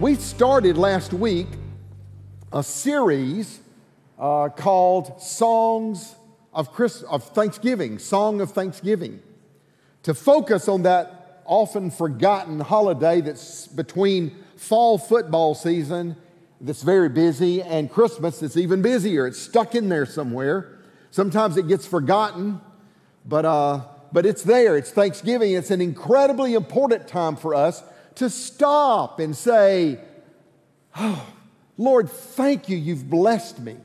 We started last week a series called Songs of Thanksgiving, Song of Thanksgiving, to focus on that often forgotten holiday that's between fall football season that's very busy and Christmas that's even busier. It's stuck in there somewhere. Sometimes it gets forgotten, but it's there. It's Thanksgiving. It's an incredibly important time for us to stop and say, oh, Lord, thank you. You've blessed me.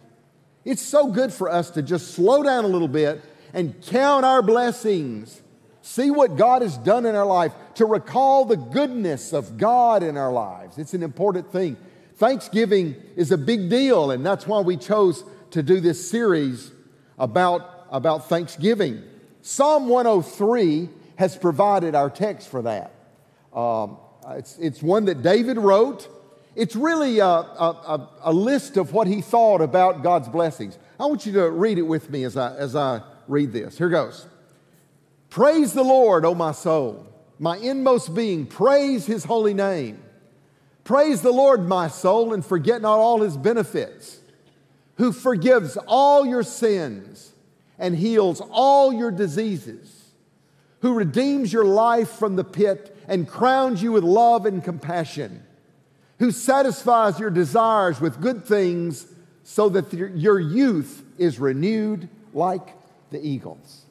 It's so good for us to just slow down a little bit and count our blessings. See what God has done in our life, to recall the goodness of God in our lives. It's an important thing. Thanksgiving is a big deal, and that's why we chose to do this series about Thanksgiving. Psalm 103 has provided our text for that. It's one that David wrote. It's really a list of what he thought about God's blessings. I want you to read it with me as I read this. Here goes. Praise the Lord, O my soul, my inmost being. Praise his holy name. Praise the Lord, my soul, and forget not all his benefits, who forgives all your sins and heals all your diseases, who redeems your life from the pit and crowns you with love and compassion, who satisfies your desires with good things so that your youth is renewed like the eagles.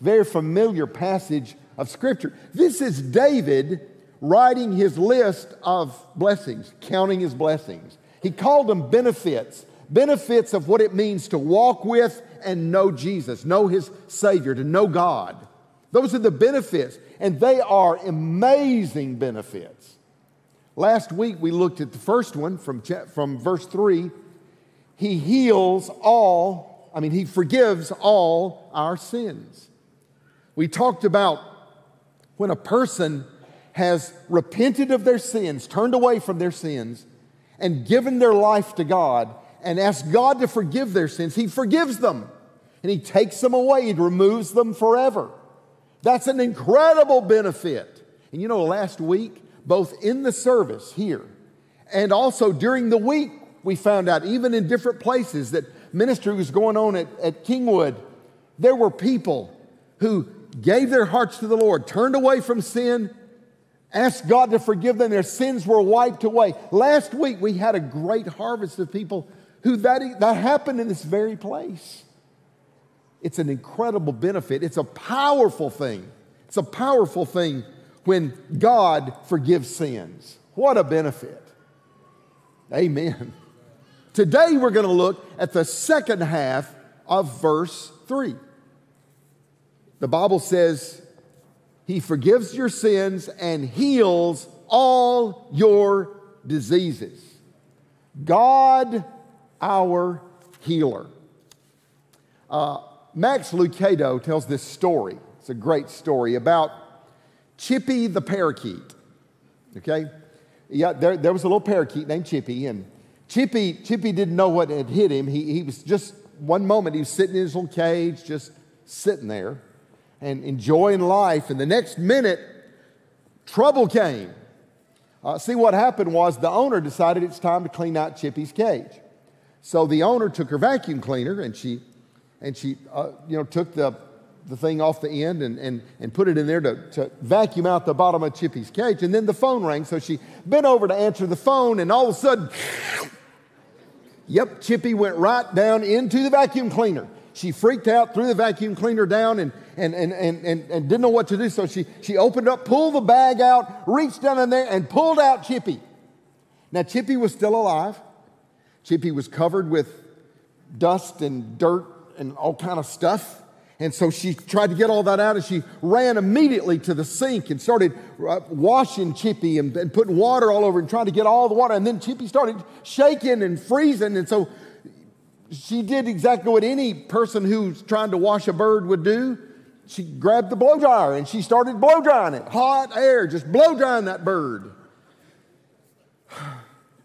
Very familiar passage of Scripture. This is David writing his list of blessings, counting his blessings. He called them benefits. Benefits of what it means to walk with and know Jesus, know his Savior, to know God. Those are the benefits, and they are amazing benefits. Last week, we looked at the first one from verse 3. He forgives all our sins. We talked about when a person has repented of their sins, turned away from their sins, and given their life to God, and asked God to forgive their sins, he forgives them, and he takes them away. He removes them forever. That's an incredible benefit. And you know, last week, both in the service here and also during the week, we found out, even in different places, that ministry was going on at Kingwood. There were people who gave their hearts to the Lord, turned away from sin, asked God to forgive them. Their sins were wiped away. Last week, we had a great harvest of people who that happened in this very place. It's an incredible benefit. It's a powerful thing. It's a powerful thing when God forgives sins. What a benefit. Amen. Today we're going to look at the second half of verse 3. The Bible says, he forgives your sins and heals all your diseases. God, our healer. Max Lucado tells this story. It's a great story about Chippy the parakeet. Okay? Yeah, there was a little parakeet named Chippy, and Chippy didn't know what had hit him. He was just, one moment, he was sitting in his little cage, just sitting there and enjoying life. And the next minute, trouble came. See, what happened was the owner decided it's time to clean out Chippy's cage. So the owner took her vacuum cleaner and she took the thing off the end and put it in there to vacuum out the bottom of Chippy's cage. And then the phone rang, so she bent over to answer the phone, and all of a sudden, yep, Chippy went right down into the vacuum cleaner. She freaked out, threw the vacuum cleaner down, and didn't know what to do. So she opened up, pulled the bag out, reached down in there, and pulled out Chippy. Now, Chippy was still alive. Chippy was covered with dust and dirt and all kind of stuff. And so she tried to get all that out, and she ran immediately to the sink and started washing Chippy and putting water all over and trying to get all the water. And then Chippy started shaking and freezing. And so she did exactly what any person who's trying to wash a bird would do. She grabbed the blow dryer and she started blow drying it. Hot air, just blow drying that bird.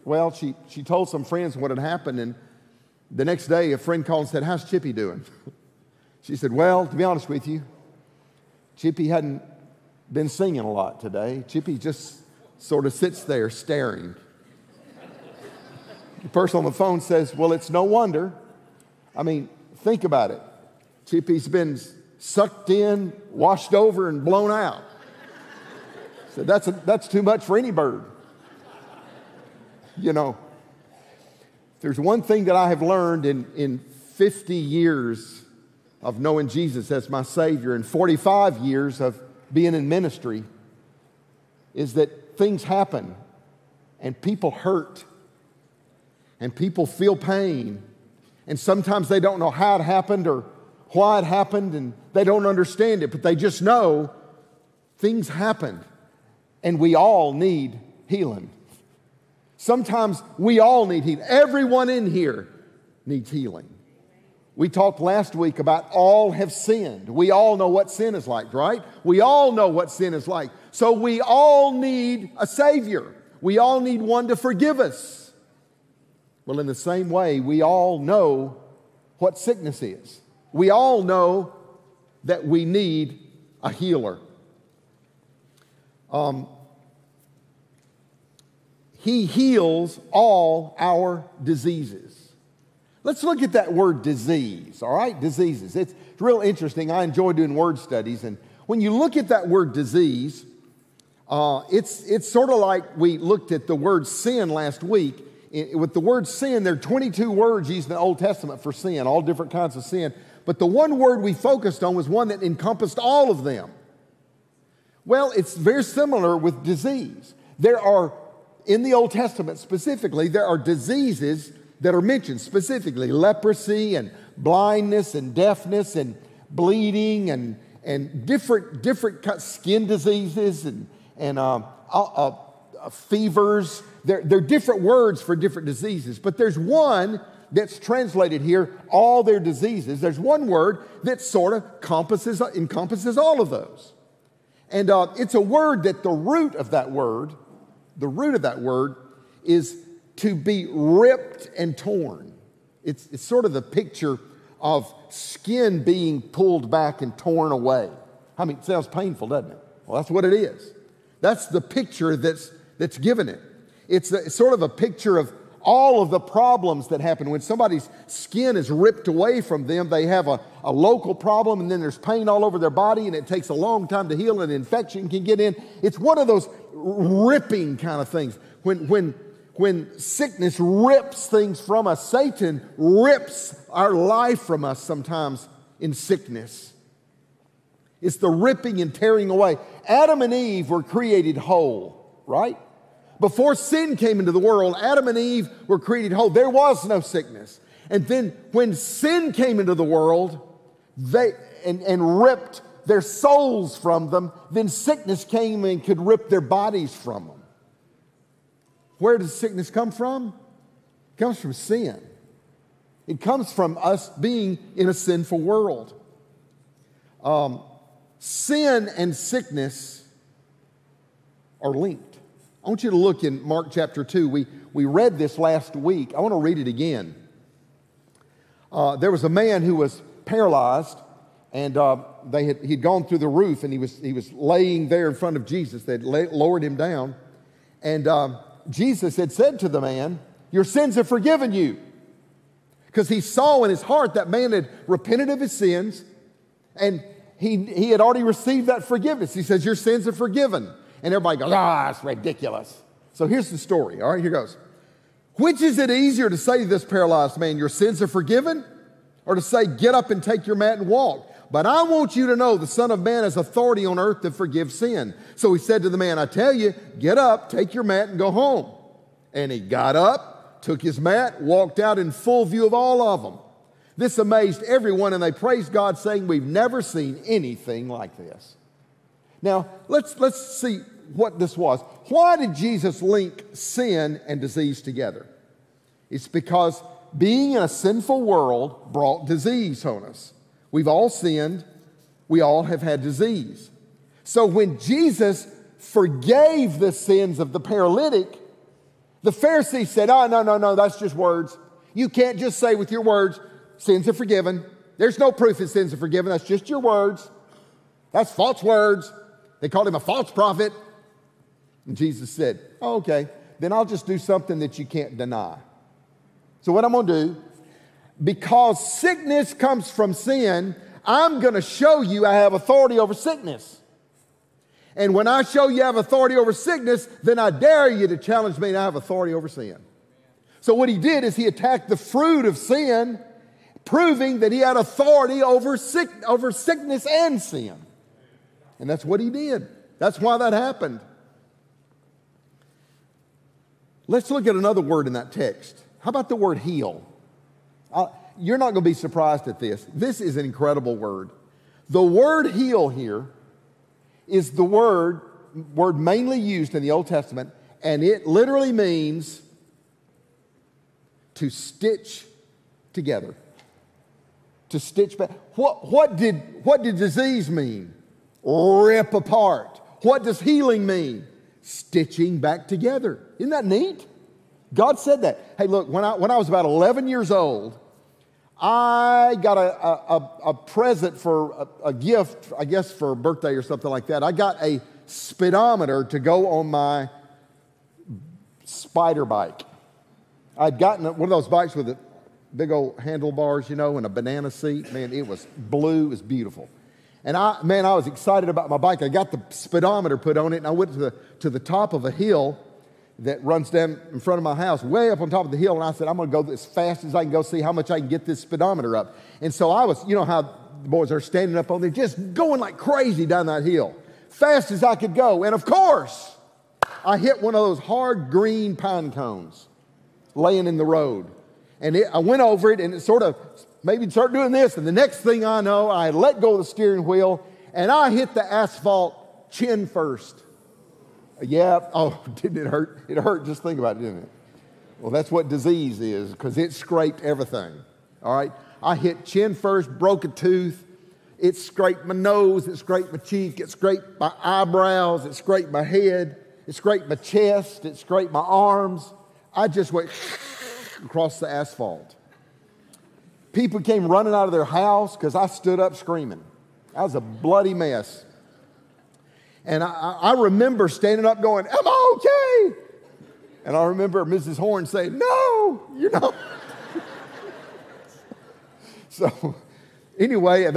Well, she told some friends what had happened, and the next day a friend called and said, how's Chippy doing? She said, well, to be honest with you, Chippy hadn't been singing a lot today. Chippy just sort of sits there staring. The person on the phone says, well, it's no wonder. I mean, think about it. Chippy's been sucked in, washed over, and blown out. So that's too much for any bird. You know, there's one thing that I have learned in 50 years of knowing Jesus as my Savior and 45 years of being in ministry is that things happen and people hurt and people feel pain and sometimes they don't know how it happened or why it happened and they don't understand it, but they just know things happened and we all need healing. Sometimes we all need healing. Everyone in here needs healing. We talked last week about all have sinned. We all know what sin is like, right? We all know what sin is like. So we all need a Savior. We all need one to forgive us. Well, in the same way, we all know what sickness is. We all know that we need a healer. He heals all our diseases. Let's look at that word disease, all right? Diseases. It's real interesting. I enjoy doing word studies. And when you look at that word disease, it's sort of like we looked at the word sin last week. With the word sin, there are 22 words used in the Old Testament for sin, all different kinds of sin. But the one word we focused on was one that encompassed all of them. Well, it's very similar with disease. There are in the Old Testament specifically, there are diseases that are mentioned specifically. Leprosy and blindness and deafness and bleeding and different skin diseases and fevers. There are different words for different diseases. But there's one that's translated here, all their diseases. There's one word that sort of encompasses all of those. And it's a word that the root of that word is to be ripped and torn. It's sort of the picture of skin being pulled back and torn away. I mean, it sounds painful, doesn't it? Well, that's what it is. That's the picture that's given it. It's sort of a picture of all of the problems that happen. When somebody's skin is ripped away from them, they have a local problem, and then there's pain all over their body, and it takes a long time to heal, and infection can get in. It's one of those ripping kind of things. When sickness rips things from us, Satan rips our life from us sometimes in sickness. It's the ripping and tearing away. Adam and Eve were created whole, right? Before sin came into the world, Adam and Eve were created whole. There was no sickness. And then when sin came into the world, they ripped their souls from them, then sickness came and could rip their bodies from them. Where does sickness come from? It comes from sin. It comes from us being in a sinful world. Sin and sickness are linked. I want you to look in Mark chapter 2. We read this last week. I want to read it again. There was a man who was paralyzed. And he'd gone through the roof, and he was laying there in front of Jesus. They'd lowered him down. And Jesus had said to the man, your sins are forgiven you. Because he saw in his heart that man had repented of his sins, and he had already received that forgiveness. He says, your sins are forgiven. And everybody goes, that's ridiculous. So here's the story. All right, here goes. Which is it easier to say to this paralyzed man, your sins are forgiven? Or to say, get up and take your mat and walk? But I want you to know the Son of Man has authority on earth to forgive sin. So he said to the man, I tell you, get up, take your mat, and go home. And he got up, took his mat, walked out in full view of all of them. This amazed everyone, and they praised God, saying, we've never seen anything like this. Now, let's see what this was. Why did Jesus link sin and disease together? It's because being in a sinful world brought disease on us. We've all sinned. We all have had disease. So when Jesus forgave the sins of the paralytic, the Pharisees said, oh, no, that's just words. You can't just say with your words, sins are forgiven. There's no proof that sins are forgiven. That's just your words. That's false words. They called him a false prophet. And Jesus said, okay, then I'll just do something that you can't deny. So what I'm going to do, because sickness comes from sin, I'm going to show you I have authority over sickness. And when I show you I have authority over sickness, then I dare you to challenge me and I have authority over sin. So what he did is he attacked the fruit of sin, proving that he had authority over sickness and sin. And that's what he did. That's why that happened. Let's look at another word in that text. How about the word heal? You're not going to be surprised at this. This is an incredible word. The word heal here is the word mainly used in the Old Testament, and it literally means to stitch together. To stitch back. What did disease mean? Rip apart. What does healing mean? Stitching back together. Isn't that neat? God said that. Hey, look, when I was about 11 years old, I got a present for a gift, I guess for a birthday or something like that. I got a speedometer to go on my spider bike. I'd gotten one of those bikes with a big old handlebars, you know, and a banana seat. Man, it was blue. It was beautiful. And I was excited about my bike. I got the speedometer put on it, and I went to the top of a hill that runs down in front of my house, way up on top of the hill, and I said, I'm going to go as fast as I can go, see how much I can get this speedometer up. And so I was, you know how the boys are standing up on there, just going like crazy down that hill, fast as I could go. And of course, I hit one of those hard green pine cones laying in the road. And I went over it, and it sort of maybe started doing this, and the next thing I know, I let go of the steering wheel, and I hit the asphalt chin first. Yeah, oh, didn't it hurt? It hurt, just think about it, didn't it? Well, that's what disease is, because it scraped everything, all right? I hit chin first, broke a tooth. It scraped my nose, it scraped my cheek, it scraped my eyebrows, it scraped my head, it scraped my chest, it scraped my arms. I just went across the asphalt. People came running out of their house because I stood up screaming. I was a bloody mess. And I remember standing up going, am I okay? And I remember Mrs. Horn saying, no, you know. So anyway,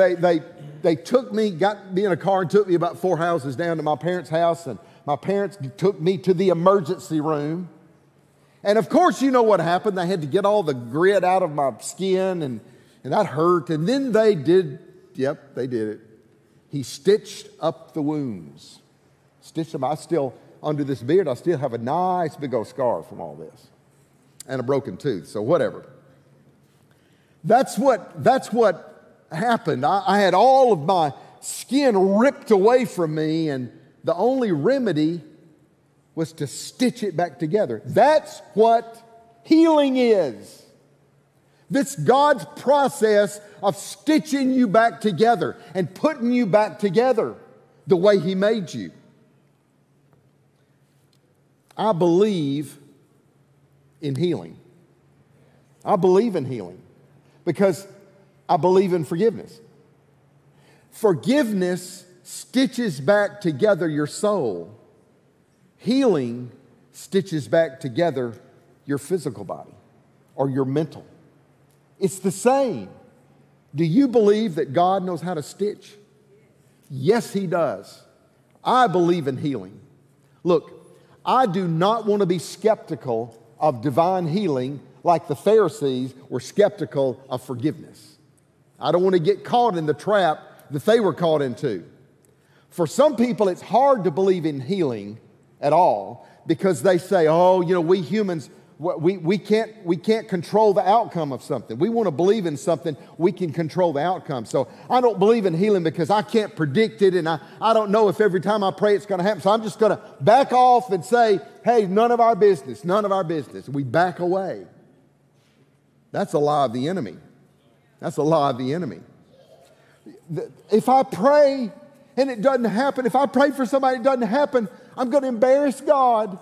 they took me, got me in a car and took me about 4 houses down to my parents' house. And my parents took me to the emergency room. And of course, you know what happened. They had to get all the grit out of my skin and that hurt. And then they did, yep, they did it. He stitched up the wounds. Stitched them. I still, under this beard, I still have a nice big old scar from all this. And a broken tooth, so whatever. That's what happened. I had all of my skin ripped away from me, and the only remedy was to stitch it back together. That's what healing is. That's God's process of stitching you back together and putting you back together the way He made you. I believe in healing. I believe in healing because I believe in forgiveness. Forgiveness stitches back together your soul. Healing stitches back together your physical body or your mental. It's the same. Do you believe that God knows how to stitch? Yes, He does. I believe in healing. Look, I do not want to be skeptical of divine healing like the Pharisees were skeptical of forgiveness. I don't want to get caught in the trap that they were caught into. For some people, it's hard to believe in healing at all because they say, oh, you know, we humans, We can't control the outcome of something. We want to believe in something, we can control the outcome. So I don't believe in healing because I can't predict it, and I don't know if every time I pray it's going to happen. So I'm just going to back off and say, hey, none of our business, none of our business. We back away. That's a lie of the enemy. That's a lie of the enemy. If I pray and it doesn't happen, if I pray for somebody and it doesn't happen, I'm going to embarrass God.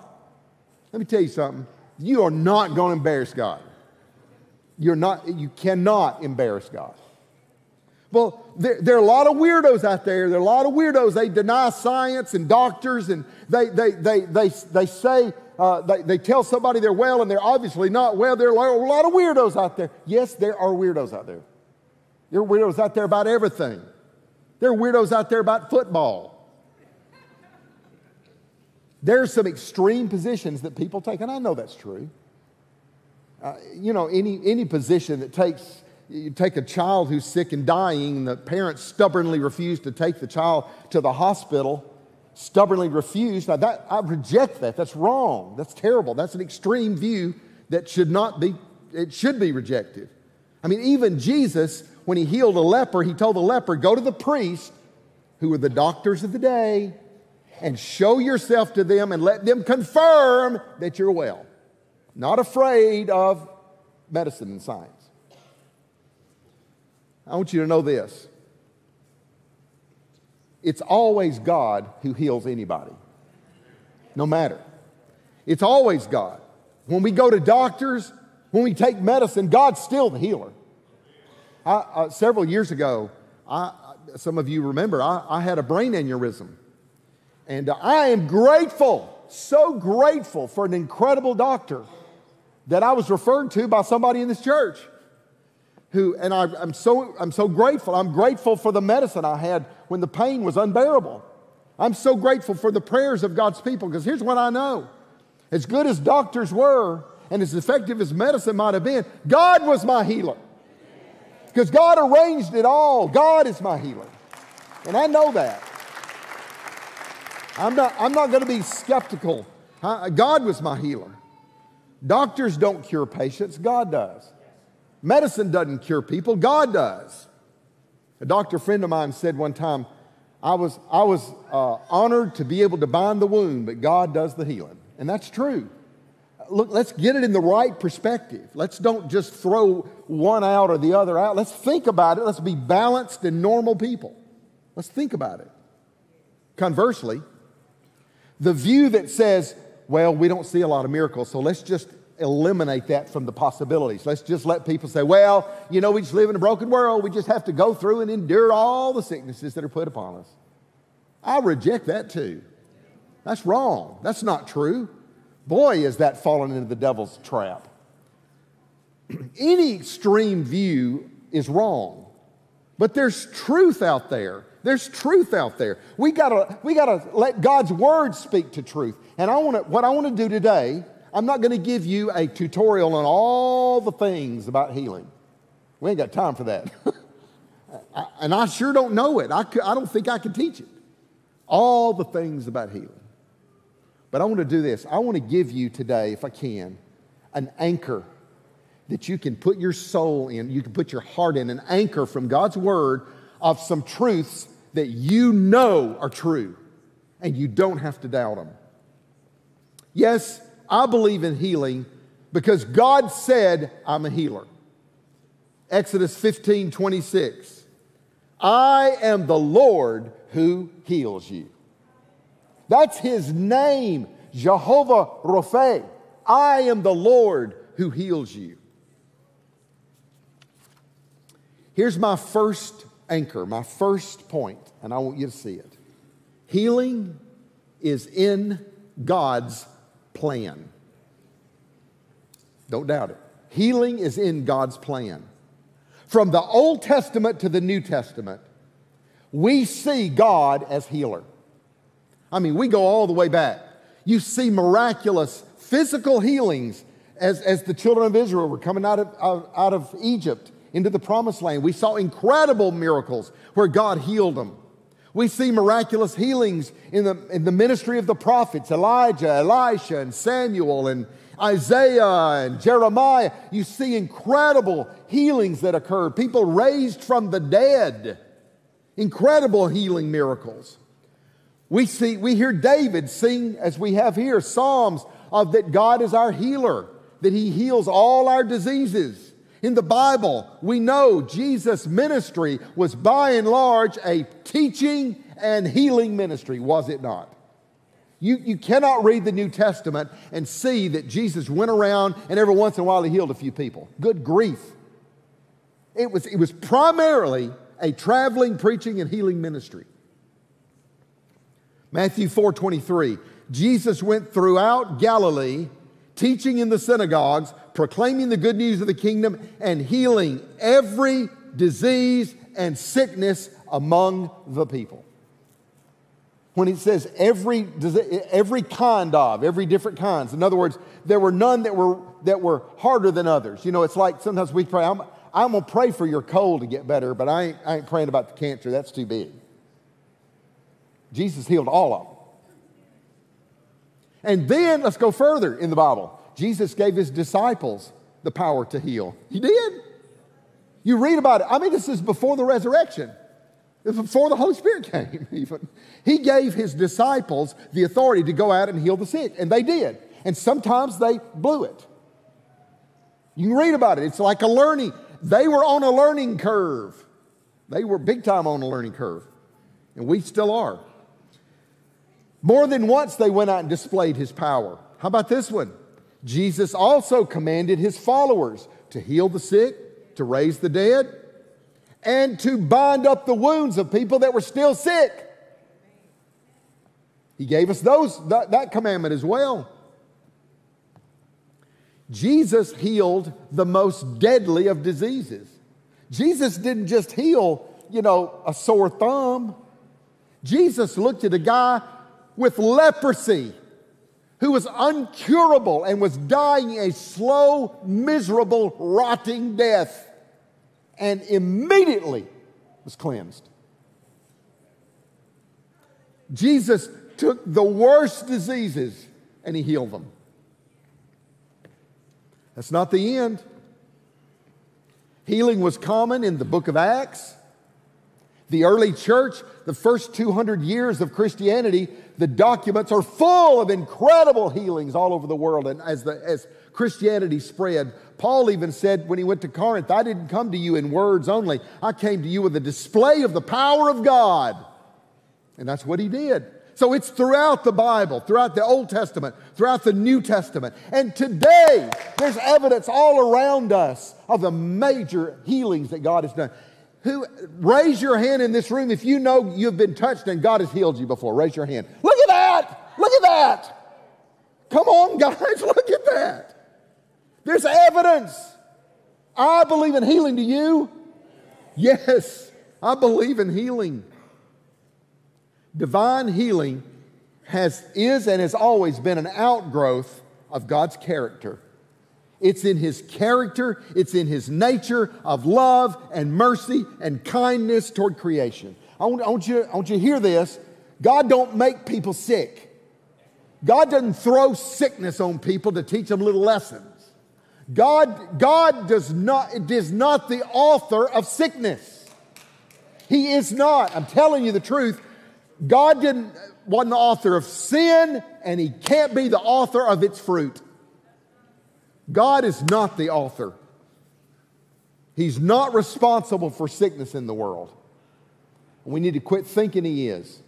Let me tell you something. You are not going to embarrass God. You cannot embarrass God. Well, there are a lot of weirdos out there. There are a lot of weirdos. They deny science and doctors, and they say, they tell somebody they're well, and they're obviously not well. There are a lot of weirdos out there. Yes, there are weirdos out there. There are weirdos out there about everything. There are weirdos out there about football. There's some extreme positions that people take, and I know that's true. You know, any position that takes, you take a child who's sick and dying, and the parents stubbornly refuse to take the child to the hospital, stubbornly refuse. Now, that, I reject that. That's wrong. That's terrible. That's an extreme view that should not be, it should be rejected. I mean, even Jesus, when he healed a leper, he told the leper, go to the priest, who were the doctors of the day, and show yourself to them and let them confirm that you're well. Not afraid of medicine and science. I want you to know this. It's always God who heals anybody, no matter. It's always God. When we go to doctors, when we take medicine, God's still the healer. Several years ago, some of you remember, I had a brain aneurysm. And I am grateful, so grateful for an incredible doctor that I was referred to by somebody in this church. I'm so grateful. I'm grateful for the medicine I had when the pain was unbearable. I'm so grateful for the prayers of God's people, because here's what I know. As good as doctors were and as effective as medicine might have been, God was my healer. Because God arranged it all. God is my healer. And I know that. I'm not going to be skeptical. God was my healer. Doctors don't cure patients. God does. Medicine doesn't cure people. God does. A doctor friend of mine said one time, I was honored to be able to bind the wound, but God does the healing. And that's true. Look, let's get it in the right perspective. Let's don't just throw one out or the other out. Let's think about it. Let's be balanced and normal people. Let's think about it. Conversely, the view that says, well, we don't see a lot of miracles, so let's just eliminate that from the possibilities. Let's just let people say, well, you know, we just live in a broken world. We just have to go through and endure all the sicknesses that are put upon us. I reject that too. That's wrong. That's not true. Boy, is that falling into the devil's trap. Any extreme view is wrong, but there's truth out there. There's truth out there. We gotta let God's word speak to truth. And what I want to do today, I'm not going to give you a tutorial on all the things about healing. We ain't got time for that. And I sure don't know it. I don't think I can teach it. All the things about healing. But I want to do this. I want to give you today, if I can, an anchor that you can put your soul in, you can put your heart in, an anchor from God's word of some truths that you know are true, and you don't have to doubt them. Yes, I believe in healing because God said, I'm a healer. Exodus 15:26, I am the Lord who heals you. That's his name, Jehovah Rapha. I am the Lord who heals you. Here's my first anchor, my first point, and I want you to see it. Healing is in God's plan. Don't doubt it. Healing is in God's plan. From the Old Testament to the New Testament, we see God as healer. I mean, we go all the way back. You see miraculous physical healings as the children of Israel were coming out of Egypt into the promised land. We saw incredible miracles where God healed them. We see miraculous healings in the ministry of the prophets, Elijah, Elisha, and Samuel, and Isaiah, and Jeremiah. You see incredible healings that occurred. People raised from the dead. Incredible healing miracles. We hear David sing, as we have here, Psalms of that God is our healer, that he heals all our diseases. In the Bible, we know Jesus' ministry was by and large a teaching and healing ministry, was it not? You cannot read the New Testament and see that Jesus went around and every once in a while he healed a few people. Good grief. It was primarily a traveling preaching and healing ministry. Matthew 4:23, Jesus went throughout Galilee, teaching in the synagogues, proclaiming the good news of the kingdom, and healing every disease and sickness among the people. When it says every different kinds. In other words, there were none that were harder than others. You know, it's like sometimes we pray, I'm going to pray for your cold to get better, but I ain't praying about the cancer. That's too big. Jesus healed all of them. And then, let's go further in the Bible. Jesus gave his disciples the power to heal. He did. You read about it. I mean, this is before the resurrection. Before the Holy Spirit came, even. He gave his disciples the authority to go out and heal the sick, and they did. And sometimes they blew it. You can read about it. It's like a learning. They were on a learning curve. They were big time on a learning curve, and we still are. More than once, they went out and displayed his power. How about this one? Jesus also commanded his followers to heal the sick, to raise the dead, and to bind up the wounds of people that were still sick. He gave us that commandment as well. Jesus healed the most deadly of diseases. Jesus didn't just heal, you know, a sore thumb. Jesus looked at a guy with leprosy who was incurable and was dying a slow, miserable, rotting death, and immediately was cleansed. Jesus took the worst diseases and he healed them. That's not the end. Healing was common in the book of Acts. The early church, the first 200 years of Christianity, the documents are full of incredible healings all over the world. And as Christianity spread, Paul even said when he went to Corinth, I didn't come to you in words only. I came to you with a display of the power of God. And that's what he did. So it's throughout the Bible, throughout the Old Testament, throughout the New Testament. And today, there's evidence all around us of the major healings that God has done. Raise your hand in this room if you know you've been touched and God has healed you before. Raise your hand. Look at that! Look at that! Come on, guys, look at that. There's evidence. I believe in healing. Do you? Yes, I believe in healing. Divine healing is and has always been an outgrowth of God's character. It's in his character, it's in his nature of love and mercy and kindness toward creation. I want you to hear this. God don't make people sick. God doesn't throw sickness on people to teach them little lessons. God is not the author of sickness. He is not. I'm telling you the truth. God wasn't the author of sin, and he can't be the author of its fruit. God is not the author. He's not responsible for sickness in the world. We need to quit thinking he is.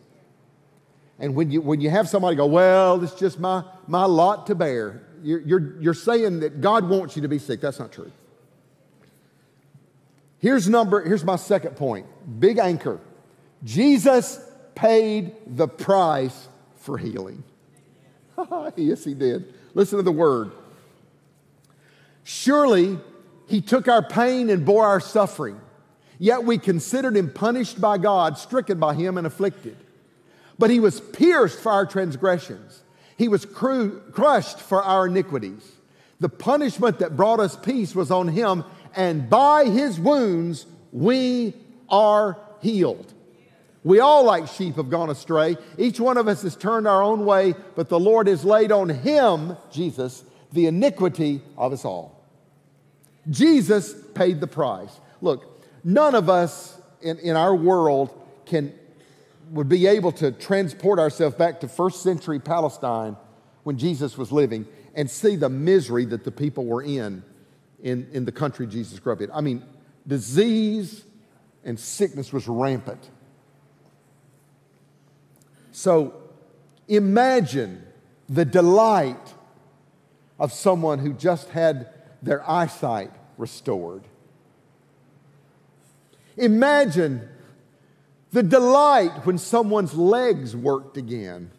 And when you have somebody go, well, it's just my lot to bear, you're saying that God wants you to be sick. That's not true. Here's my second point. Big anchor. Jesus paid the price for healing. Yes, he did. Listen to the word. Surely he took our pain and bore our suffering, yet we considered him punished by God, stricken by him and afflicted. But he was pierced for our transgressions. He was crushed for our iniquities. The punishment that brought us peace was on him, and by his wounds we are healed. We all like sheep have gone astray. Each one of us has turned our own way, but the Lord has laid on him, Jesus, the iniquity of us all. Jesus paid the price. Look, none of us in our world would be able to transport ourselves back to first century Palestine when Jesus was living and see the misery that the people were in the country Jesus grew up in. I mean, disease and sickness was rampant. So imagine the delight of someone who just had their eyesight restored. Imagine the delight when someone's legs worked again.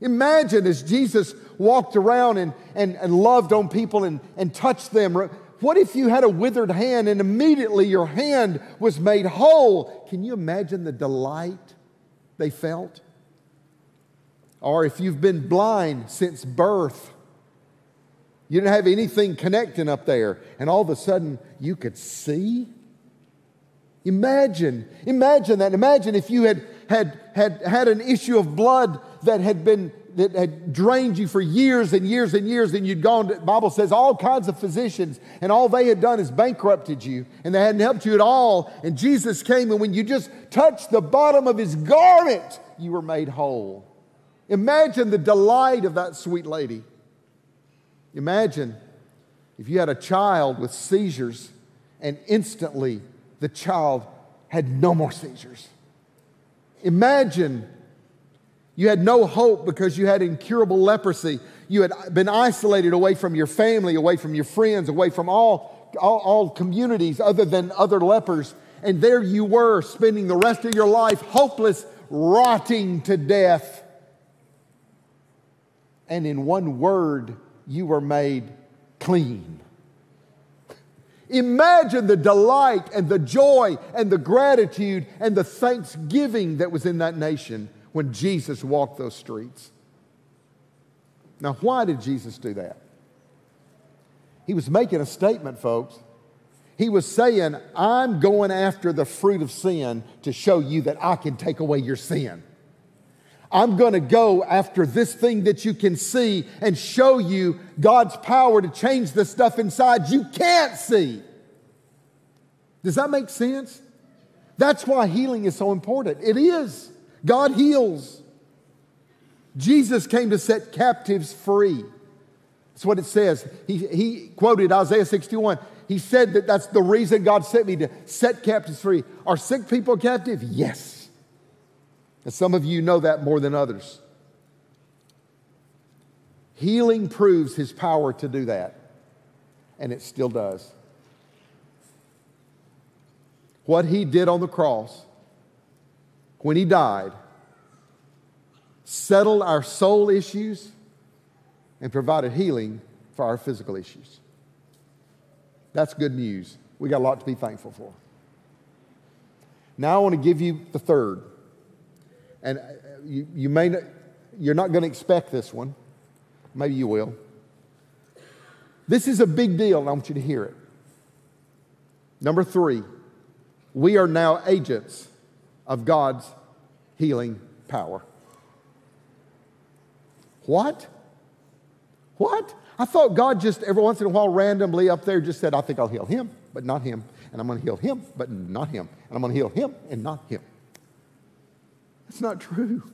Imagine as Jesus walked around and loved on people and touched them. What if you had a withered hand and immediately your hand was made whole? Can you imagine the delight they felt? Or if you've been blind since birth, you didn't have anything connecting up there, and all of a sudden you could see? Imagine that. Imagine if you had an issue of blood that had drained you for years and years and years, and you'd gone to, the Bible says, all kinds of physicians, and all they had done is bankrupted you, and they hadn't helped you at all. And Jesus came, and when you just touched the bottom of his garment, you were made whole. Imagine the delight of that sweet lady. Imagine if you had a child with seizures, and instantly the child had no more seizures. Imagine you had no hope because you had incurable leprosy. You had been isolated away from your family, away from your friends, away from all communities other than other lepers. And there you were, spending the rest of your life hopeless, rotting to death. And in one word, you were made clean. Imagine the delight and the joy and the gratitude and the thanksgiving that was in that nation when Jesus walked those streets. Now, why did Jesus do that? He was making a statement, folks. He was saying, I'm going after the fruit of sin to show you that I can take away your sin. I'm going to go after this thing that you can see and show you God's power to change the stuff inside you can't see. Does that make sense? That's why healing is so important. It is. God heals. Jesus came to set captives free. That's what it says. He quoted Isaiah 61. He said that's the reason God sent me to set captives free. Are sick people captive? Yes. And some of you know that more than others. Healing proves his power to do that. And it still does. What he did on the cross, when he died, settled our soul issues and provided healing for our physical issues. That's good news. We got a lot to be thankful for. Now I want to give you the third. And you're not going to expect this one. Maybe you will. This is a big deal, and I want you to hear it. Number 3, we are now agents of God's healing power. What? I thought God just every once in a while randomly up there just said, I think I'll heal him, but not him. And I'm going to heal him, but not him. And I'm going to heal him and not him. That's not true.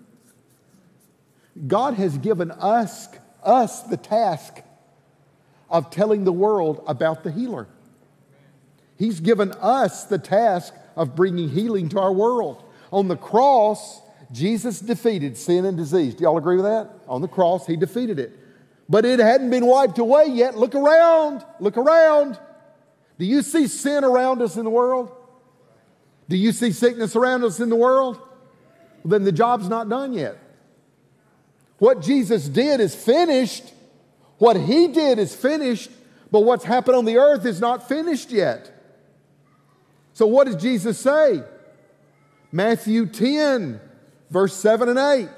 God has given us the task of telling the world about the healer. He's given us the task of bringing healing to our world. On the cross, Jesus defeated sin and disease. Do y'all agree with that? On the cross, he defeated it. But it hadn't been wiped away yet. Look around. Look around. Do you see sin around us in the world? Do you see sickness around us in the world? Then the job's not done yet. What Jesus did is finished. What he did is finished. But what's happened on the earth is not finished yet. So what does Jesus say? Matthew 10, verse 7 and 8.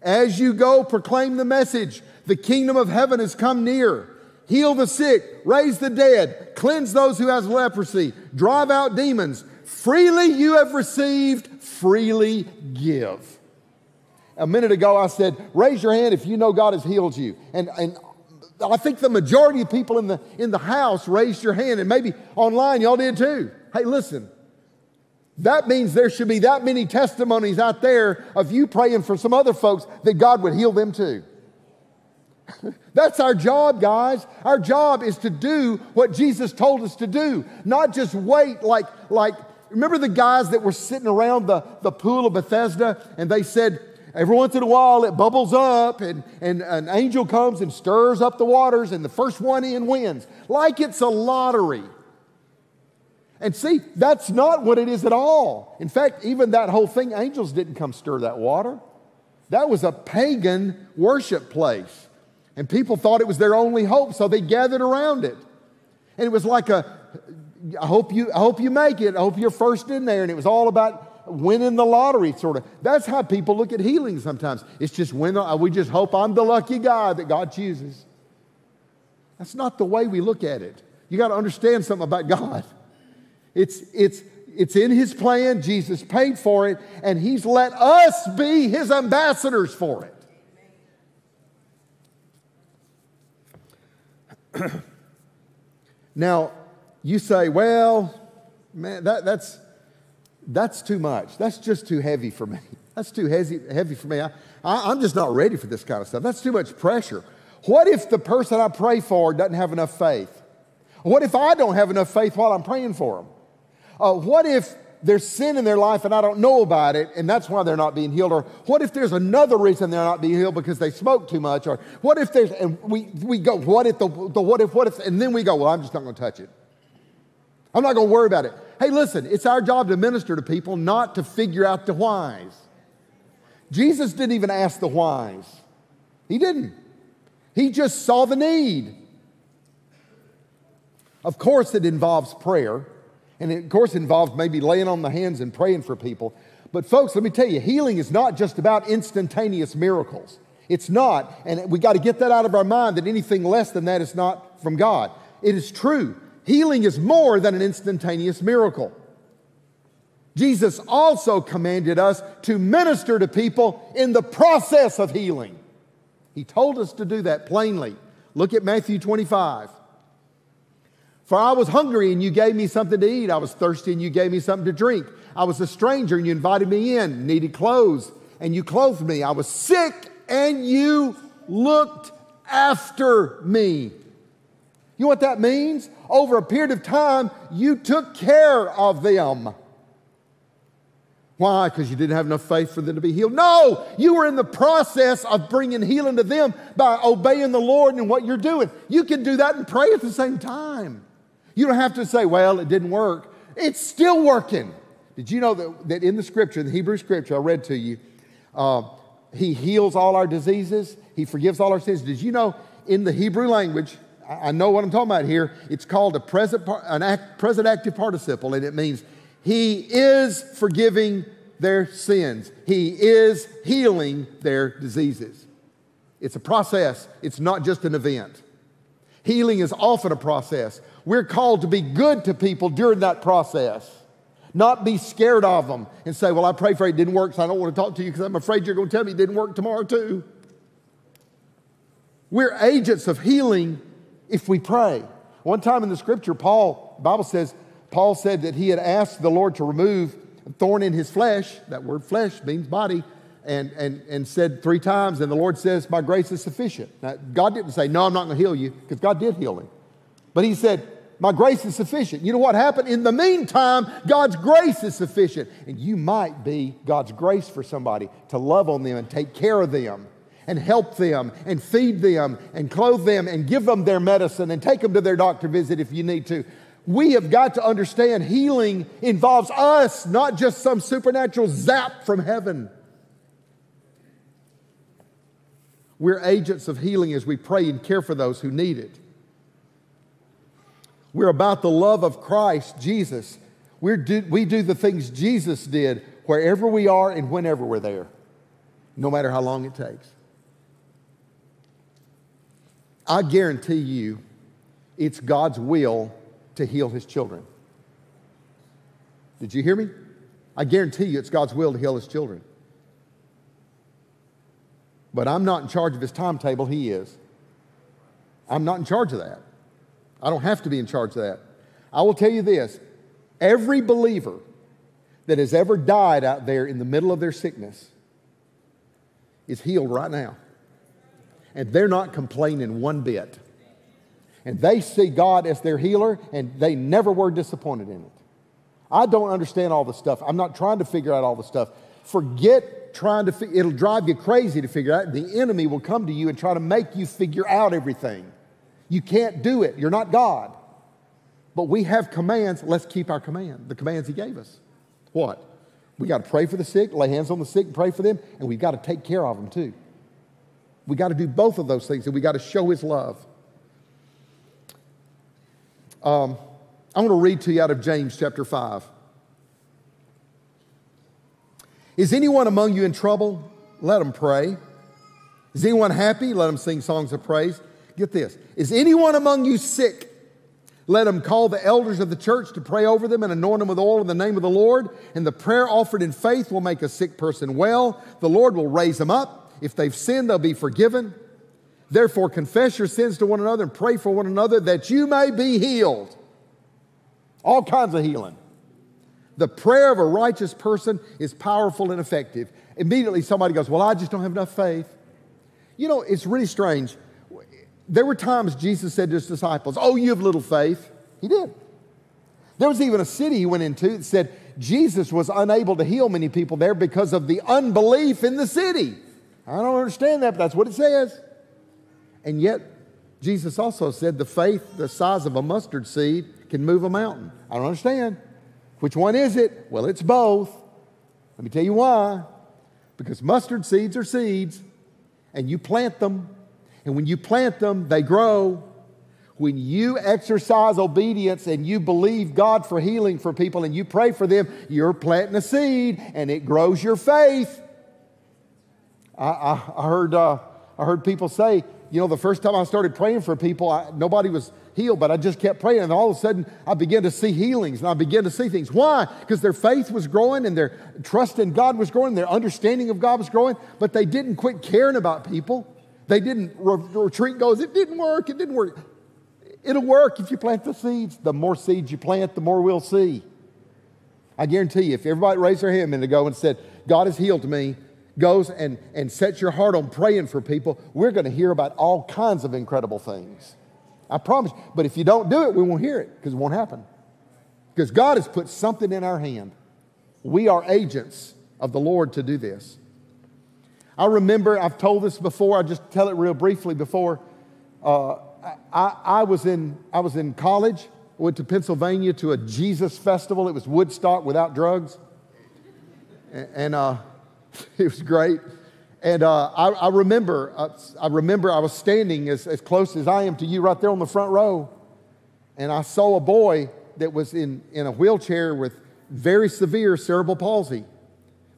As you go, proclaim the message. The kingdom of heaven has come near. Heal the sick, raise the dead, cleanse those who have leprosy, drive out demons. Freely you have received, freely give. A minute ago I said, raise your hand if you know God has healed you. And I think the majority of people in the house raised your hand, and maybe online y'all did too. Hey, listen, that means there should be that many testimonies out there of you praying for some other folks that God would heal them too. That's our job, guys. Our job is to do what Jesus told us to do, not just wait like. Remember the guys that were sitting around the pool of Bethesda, and they said, every once in a while it bubbles up and an angel comes and stirs up the waters, and the first one in wins. Like it's a lottery. And see, that's not what it is at all. In fact, even that whole thing, angels didn't come stir that water. That was a pagan worship place. And people thought it was their only hope, so they gathered around it. And it was like a, I hope you make it. I hope you're first in there. And it was all about winning the lottery, sort of. That's how people look at healing sometimes. It's just, we just hope I'm the lucky guy that God chooses. That's not the way we look at it. You got to understand something about God. It's in His plan. Jesus paid for it, and He's let us be His ambassadors for it. Now, you say, well, man, that's too much. That's just too heavy for me. That's too heavy for me. I'm just not ready for this kind of stuff. That's too much pressure. What if the person I pray for doesn't have enough faith? What if I don't have enough faith while I'm praying for them? What if there's sin in their life and I don't know about it and that's why they're not being healed? Or what if there's another reason they're not being healed because they smoke too much? Or what if there's, and we go, what if, and then we go, well, I'm just not going to touch it. I'm not going to worry about it. Hey, listen, it's our job to minister to people, not to figure out the whys. Jesus didn't even ask the whys. He didn't. He just saw the need. Of course, it involves prayer. And of course, it involves maybe laying on the hands and praying for people. But folks, let me tell you, healing is not just about instantaneous miracles. It's not. And we got to get that out of our mind that anything less than that is not from God. It is true. Healing is more than an instantaneous miracle. Jesus also commanded us to minister to people in the process of healing. He told us to do that plainly. Look at Matthew 25. For I was hungry and you gave me something to eat. I was thirsty and you gave me something to drink. I was a stranger and you invited me in. Needed clothes and you clothed me. I was sick and you looked after me. You know what that means? Over a period of time, you took care of them. Why? Because you didn't have enough faith for them to be healed? No! You were in the process of bringing healing to them by obeying the Lord and what you're doing. You can do that and pray at the same time. You don't have to say, well, it didn't work. It's still working. Did you know that in the scripture, the Hebrew scripture I read to you, He heals all our diseases. He forgives all our sins. Did you know in the Hebrew language, I know what I'm talking about here, it's called a present active participle, and it means He is forgiving their sins. He is healing their diseases. It's a process. It's not just an event. Healing is often a process. We're called to be good to people during that process, not be scared of them and say, well, I prayed for it, it didn't work, so I don't want to talk to you because I'm afraid you're going to tell me it didn't work tomorrow too. We're agents of healing if we pray. One time in the scripture, Paul said that he had asked the Lord to remove a thorn in his flesh. That word flesh means body. And said 3 times, and the Lord says, my grace is sufficient. Now, God didn't say, no, I'm not going to heal you, because God did heal him. But He said, my grace is sufficient. You know what happened? In the meantime, God's grace is sufficient. And you might be God's grace for somebody to love on them and take care of them and help them and feed them and clothe them and give them their medicine and take them to their doctor visit if you need to. We have got to understand healing involves us, not just some supernatural zap from heaven. We're agents of healing as we pray and care for those who need it. We're about the love of Christ, Jesus. We do the things Jesus did wherever we are and whenever we're there, no matter how long it takes. I guarantee you it's God's will to heal His children. Did you hear me? I guarantee you it's God's will to heal His children. But I'm not in charge of His timetable. He is. I'm not in charge of that. I don't have to be in charge of that. I will tell you this. Every believer that has ever died out there in the middle of their sickness is healed right now. And they're not complaining one bit. And they see God as their healer, and they never were disappointed in it. I don't understand all the stuff. I'm not trying to figure out all the stuff. Forget trying to figure out. It'll drive you crazy to figure out. The enemy will come to you and try to make you figure out everything. You can't do it. You're not God. But we have commands. Let's keep our command, the commands he gave us. What? We got to pray for the sick, lay hands on the sick, and pray for them, and we've got to take care of them too. We got to do both of those things, and we got to show his love. I want to read to you out of James chapter 5. Is anyone among you in trouble? Let them pray. Is anyone happy? Let them sing songs of praise. Get this. Is anyone among you sick? Let them call the elders of the church to pray over them and anoint them with oil in the name of the Lord. And the prayer offered in faith will make a sick person well. The Lord will raise them up. If they've sinned, they'll be forgiven. Therefore, confess your sins to one another and pray for one another that you may be healed. All kinds of healing. The prayer of a righteous person is powerful and effective. Immediately somebody goes, well, I just don't have enough faith. You know, it's really strange. There were times Jesus said to his disciples, oh, you have little faith. He did. There was even a city he went into that said Jesus was unable to heal many people there because of the unbelief in the city. I don't understand that, but that's what it says. And yet, Jesus also said the faith the size of a mustard seed can move a mountain. I don't understand. Which one is it? Well, it's both. Let me tell you why. Because mustard seeds are seeds, and you plant them. And when you plant them, they grow. When you exercise obedience and you believe God for healing for people and you pray for them, you're planting a seed, and it grows your faith. I heard people say, you know, the first time I started praying for people, nobody was healed, but I just kept praying, and all of a sudden, I began to see healings, and I began to see things. Why? Because their faith was growing, and their trust in God was growing, and their understanding of God was growing, but they didn't quit caring about people. They didn't retreat, goes, it didn't work. It'll work if you plant the seeds. The more seeds you plant, the more we'll see. I guarantee you, if everybody raised their hand a minute ago and said, God has healed me, goes and sets your heart on praying for people, we're going to hear about all kinds of incredible things. I promise. But if you don't do it, we won't hear it because it won't happen. Because God has put something in our hand. We are agents of the Lord to do this. I remember, I've told this before, I just tell it real briefly before. I was in college, went to Pennsylvania to a Jesus festival. It was Woodstock without drugs. And it was great. And I remember I was standing as close as I am to you right there on the front row. And I saw a boy that was in a wheelchair with very severe cerebral palsy.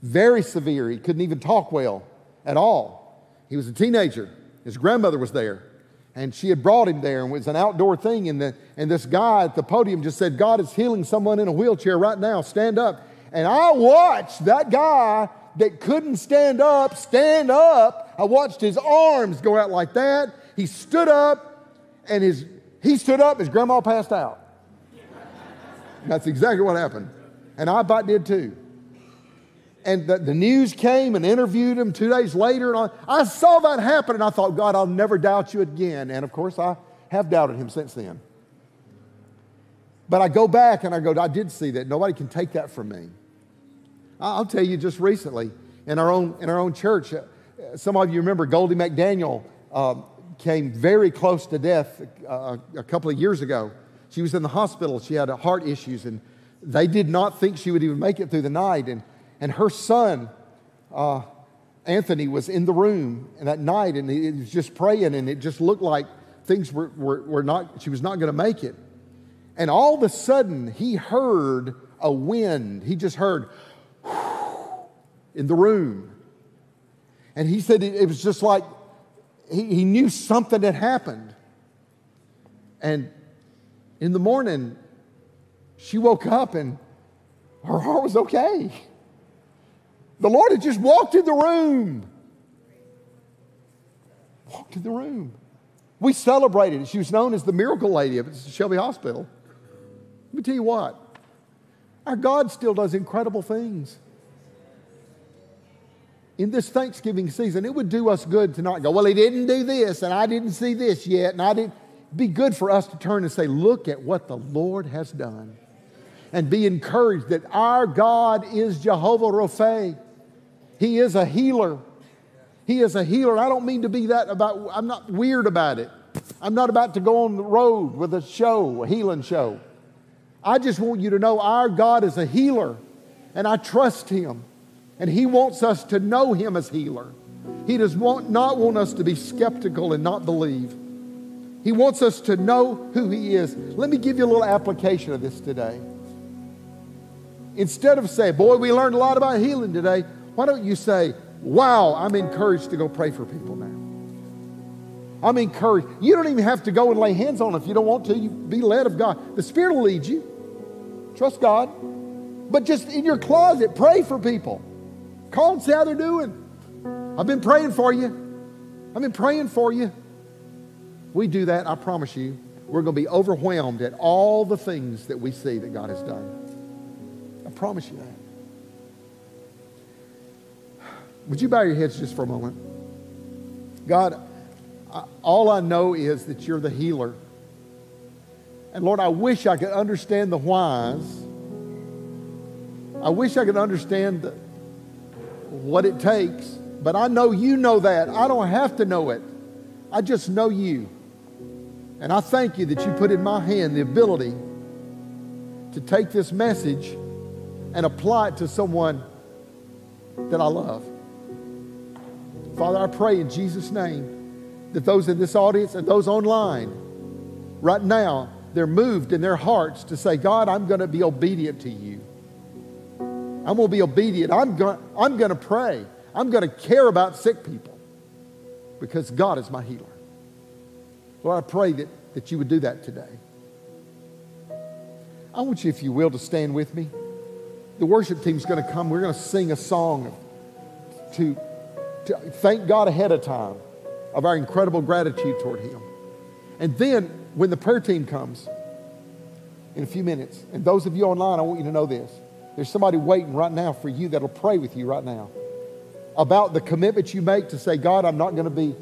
Very severe. He couldn't even talk well at all. He was a teenager. His grandmother was there. And she had brought him there. And it was an outdoor thing. And this guy at the podium just said, God is healing someone in a wheelchair right now. Stand up. And I watched that guy that couldn't stand up. I watched his arms go out like that. He stood up, and his grandma passed out. That's exactly what happened. And I about did too. And the news came and interviewed him 2 days later. And I saw that happen, and I thought, God, I'll never doubt you again. And, of course, I have doubted him since then. But I go back, and I go, I did see that. Nobody can take that from me. I'll tell you, just recently in our own church, some of you remember Goldie McDaniel came very close to death a couple of years ago. She was in the hospital. She had heart issues, and they did not think she would even make it through the night. And her son, Anthony, was in the room that night, and he was just praying, and it just looked like things were not. She was not going to make it. And all of a sudden, he heard a wind. He just heard in the room. And he said it was just like he knew something had happened. And in the morning, she woke up and her heart was okay. The Lord had just walked in the room. Walked in the room. We celebrated it. She was known as the miracle lady of Shelby Hospital. Let me tell you what. Our God still does incredible things. In this Thanksgiving season, it would do us good to not go, well, he didn't do this, and I didn't see this yet, and I didn't. Be good for us to turn and say, look at what the Lord has done. And be encouraged that our God is Jehovah Rapha. He is a healer. He is a healer. I don't mean to be I'm not weird about it. I'm not about to go on the road with a show, a healing show. I just want you to know our God is a healer, and I trust Him, and He wants us to know Him as healer. He does not want us to be skeptical and not believe. He wants us to know who He is. Let me give you a little application of this today. Instead of saying, boy, we learned a lot about healing today, why don't you say, wow, I'm encouraged to go pray for people now. I'm encouraged. You don't even have to go and lay hands on them if you don't want to. You be led of God. The Spirit will lead you. Trust God. But just in your closet, pray for people. Call and see how they're doing. I've been praying for you. I've been praying for you. We do that, I promise you, we're going to be overwhelmed at all the things that we see that God has done. I promise you that. Would you bow your heads just for a moment? God, all I know is that you're the healer. And Lord, I wish I could understand the whys. I wish I could understand what it takes. But I know you know that. I don't have to know it. I just know you. And I thank you that you put in my hand the ability to take this message and apply it to someone that I love. Father, I pray in Jesus' name that those in this audience and those online right now, they're moved in their hearts to say, God, I'm going to be obedient to you. I'm going to be obedient. I'm going to pray. I'm going to care about sick people because God is my healer. Lord, I pray that you would do that today. I want you, if you will, to stand with me. The worship team's going to come. We're going to sing a song to thank God ahead of time of our incredible gratitude toward Him. And then when the prayer team comes in a few minutes, and those of you online, I want you to know this. There's somebody waiting right now for you that'll pray with you right now about the commitment you make to say, God, I'm not going to be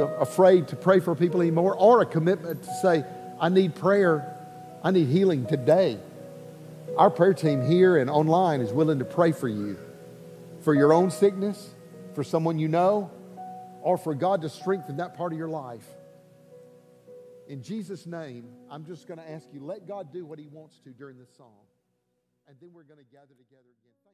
afraid to pray for people anymore, or a commitment to say, I need prayer, I need healing today. Our prayer team here and online is willing to pray for you, for your own sickness, for someone you know, or for God to strengthen that part of your life. In Jesus' name, I'm just going to ask you, let God do what He wants to during this song, and then we're going to gather together again.